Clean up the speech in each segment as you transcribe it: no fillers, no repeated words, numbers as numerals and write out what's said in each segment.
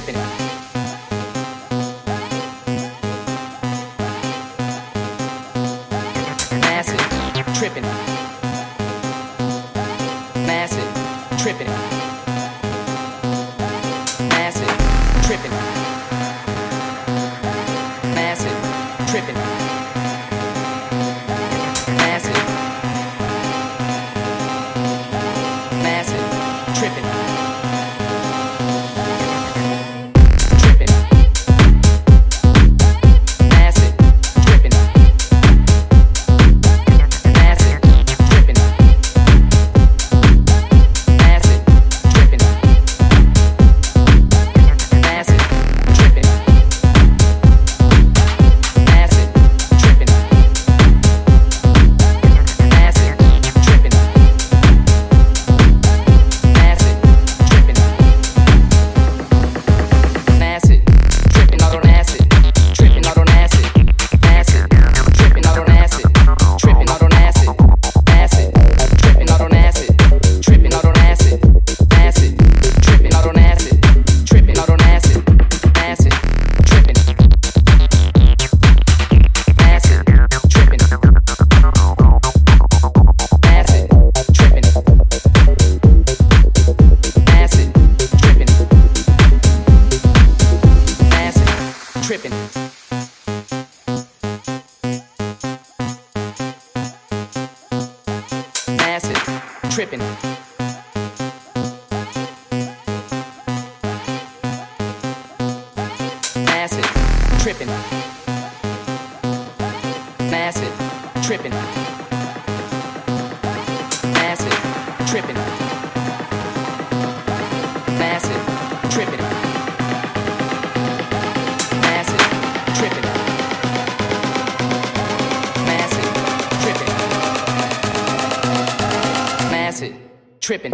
tripping. Massive tripping. Massive tripping. Massive tripping. Massive tripping. Massive. Massive tripping. Tripping. Massive tripping. Massive tripping. Massive tripping. Massive tripping. Massive tripping. Tripping.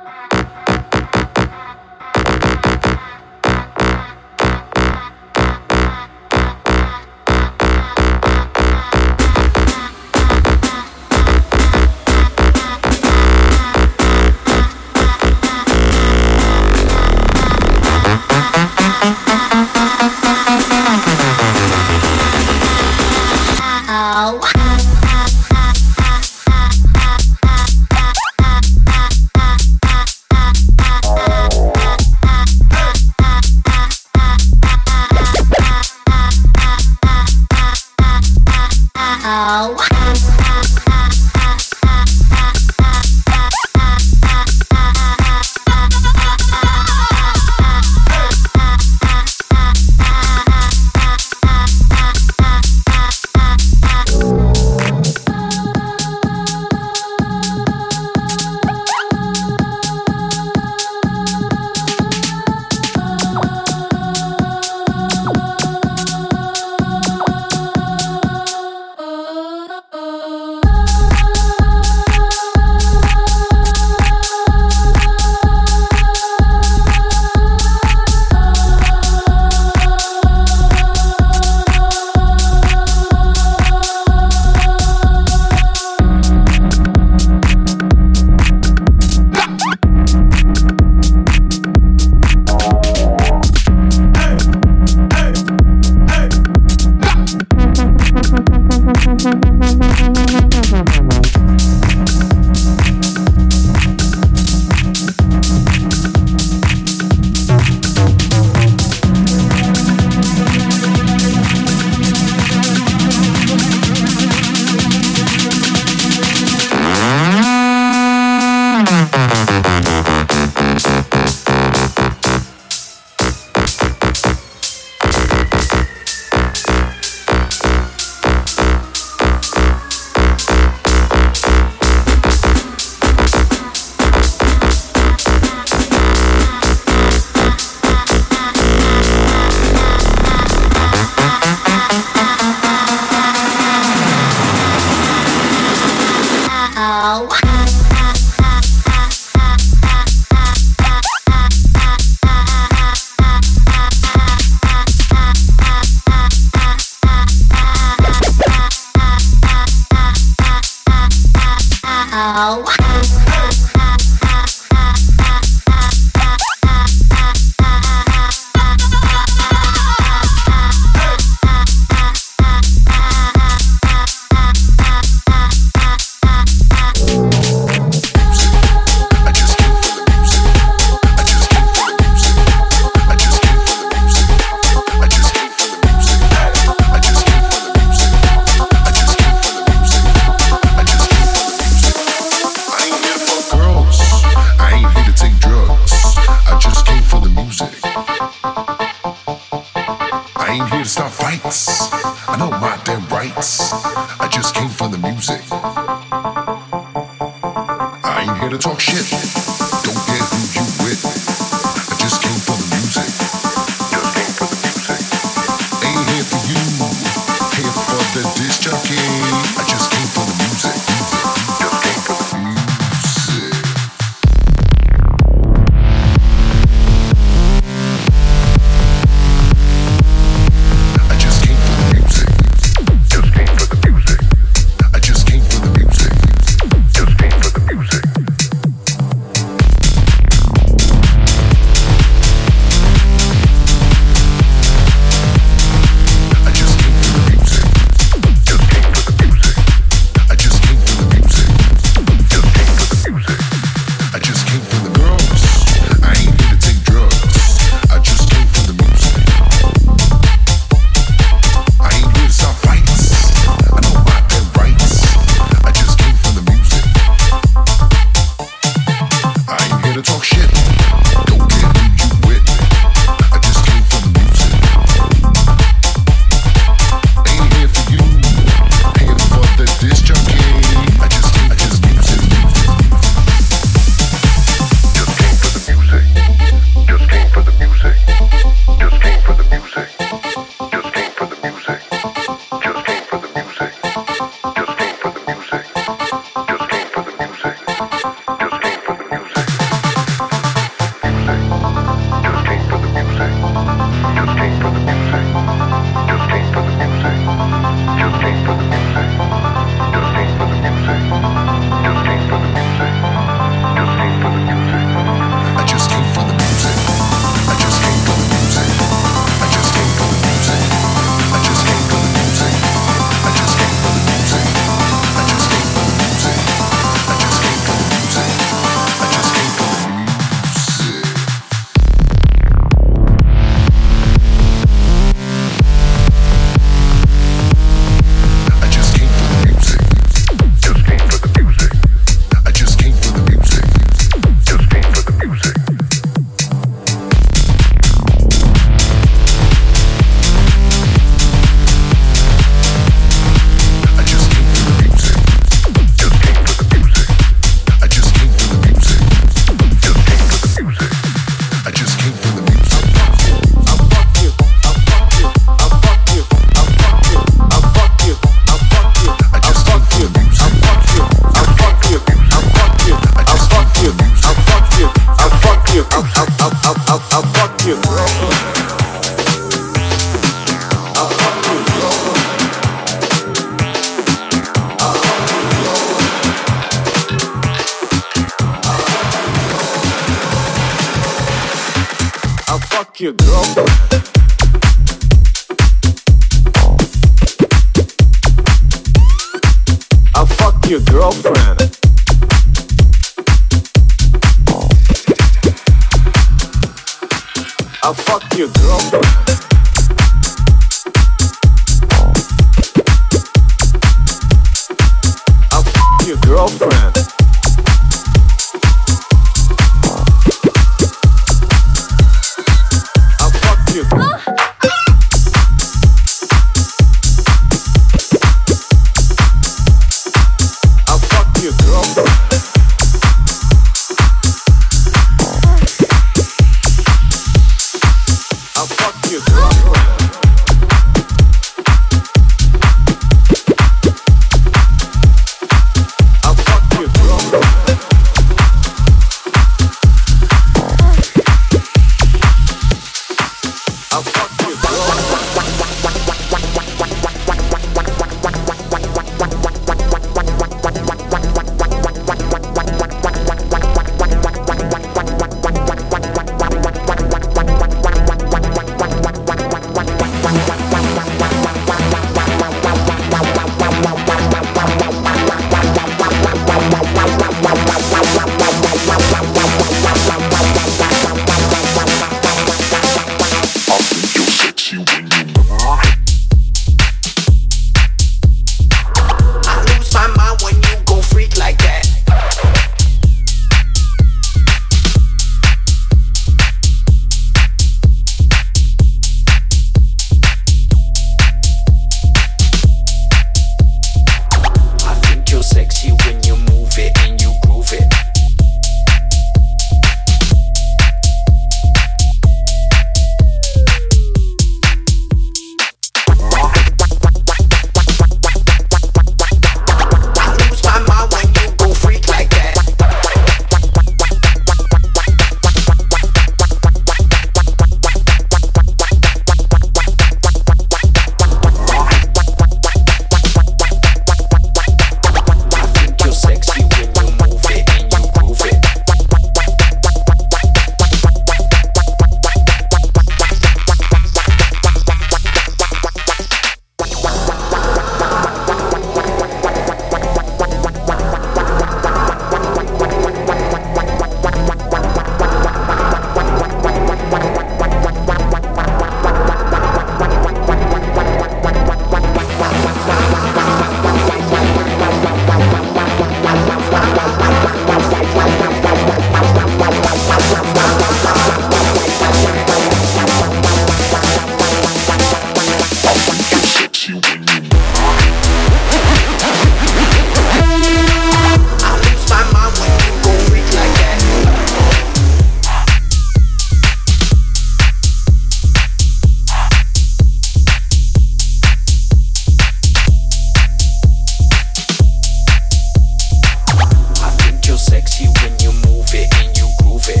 sexy when you move it and you groove it.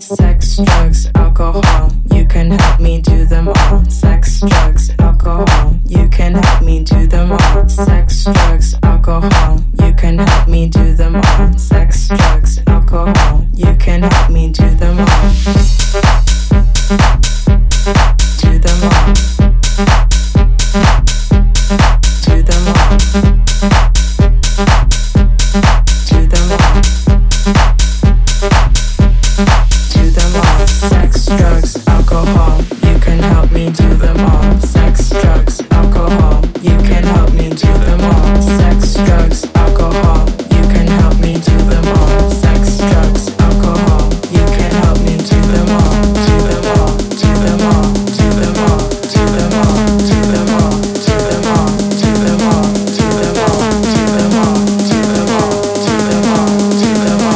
Sex, drugs, alcohol, you can help me do them all. Sex, drugs, alcohol, you can help me do them all. Sex, drugs, alcohol, you can help me do them all. Sex, drugs, alcohol, you can help me do them all. Do them all. Do them all. Do them all. Do them all. Sex, drugs, alcohol, you can help me do them all. Sex, drugs, alcohol, you can help me do them all. Sex, drugs, alcohol, you can help me do them all. Sex, drugs, alcohol, you can help me do them all. Do them all. Do them all. Do them all. Do them all. Do them all. Do them all. Do them all. Do them all. Do them all. Do them all. Do them all. Do them all. Do them all. Do them all. Do them all. Do them all. Do them all. Do them all. Do them all. Do them all. Do them all.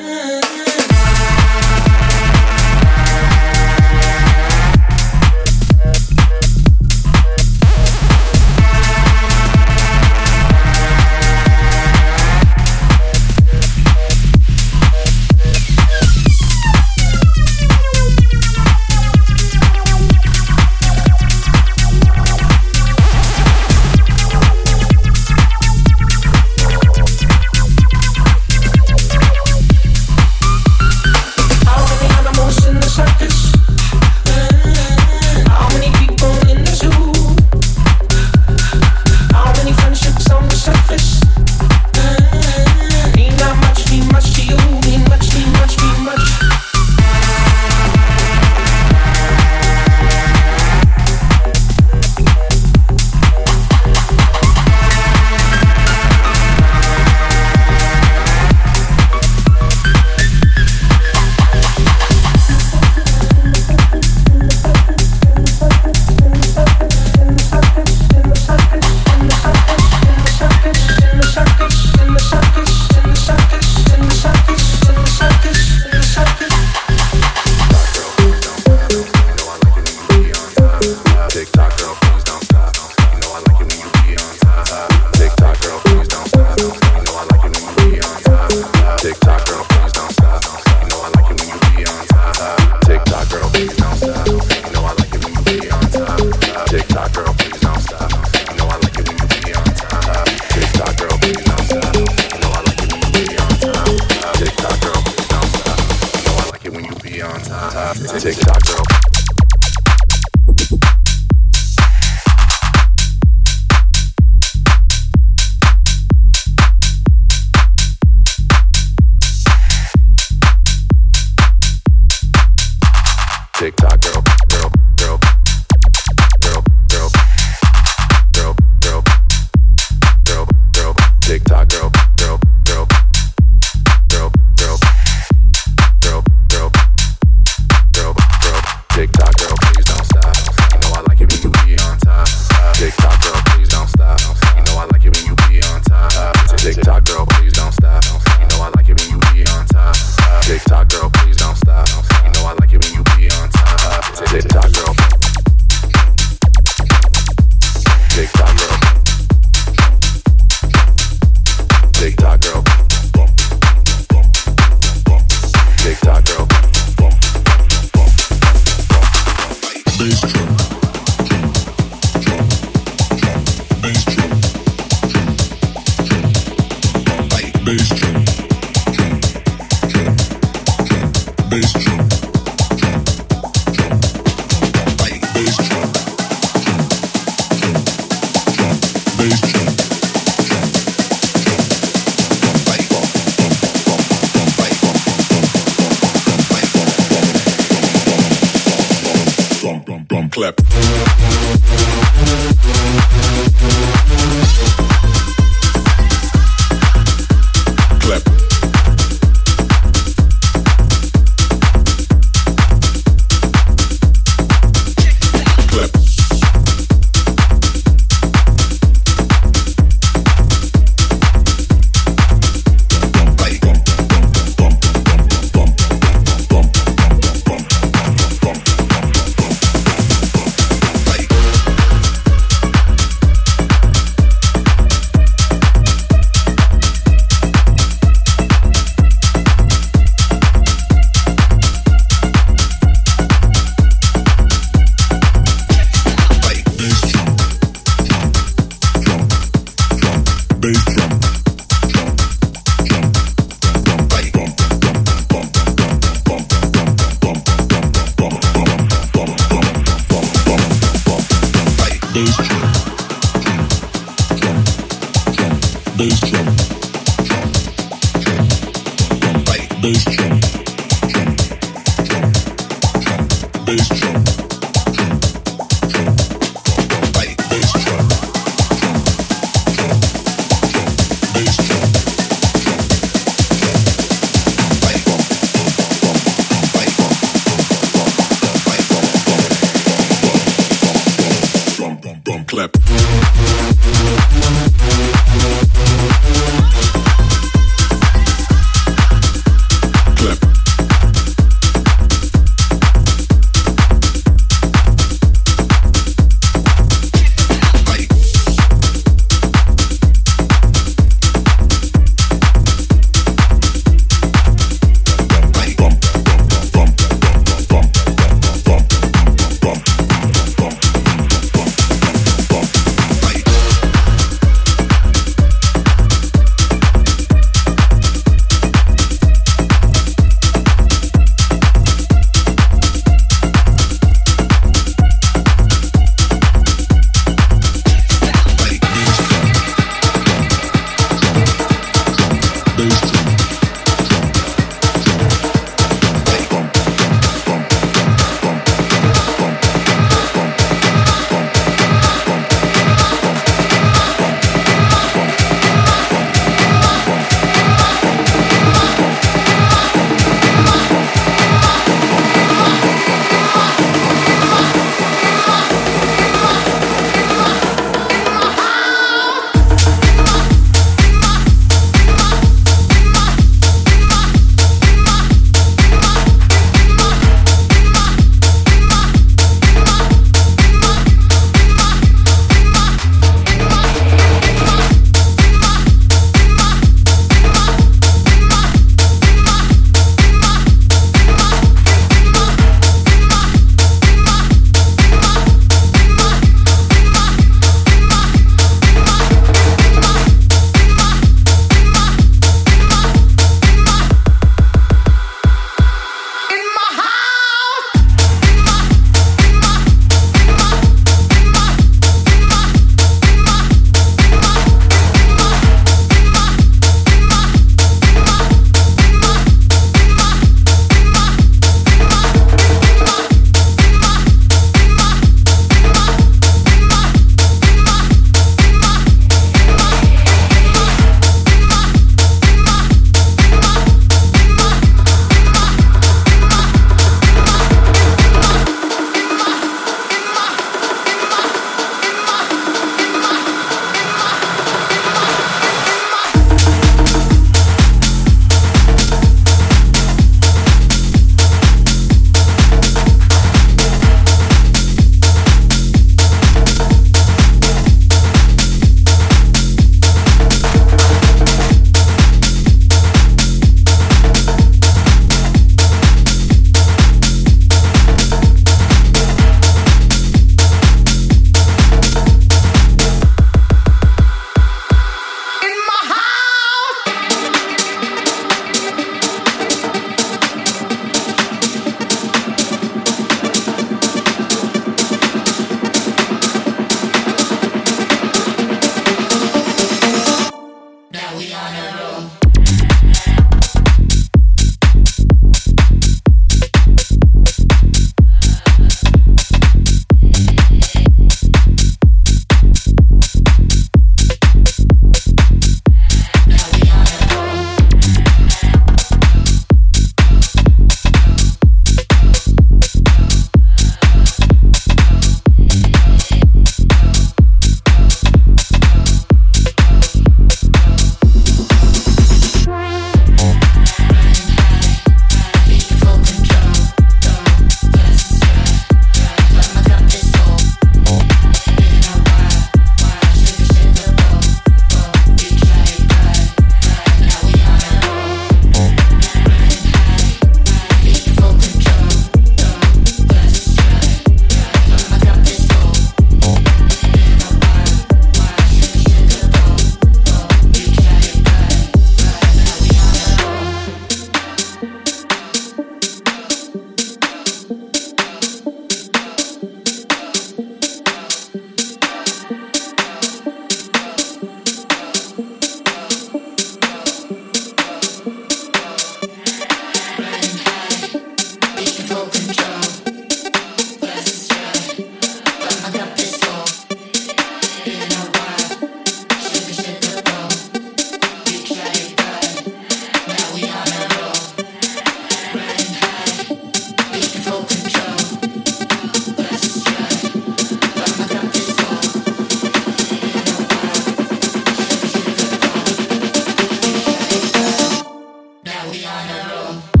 We on a roll.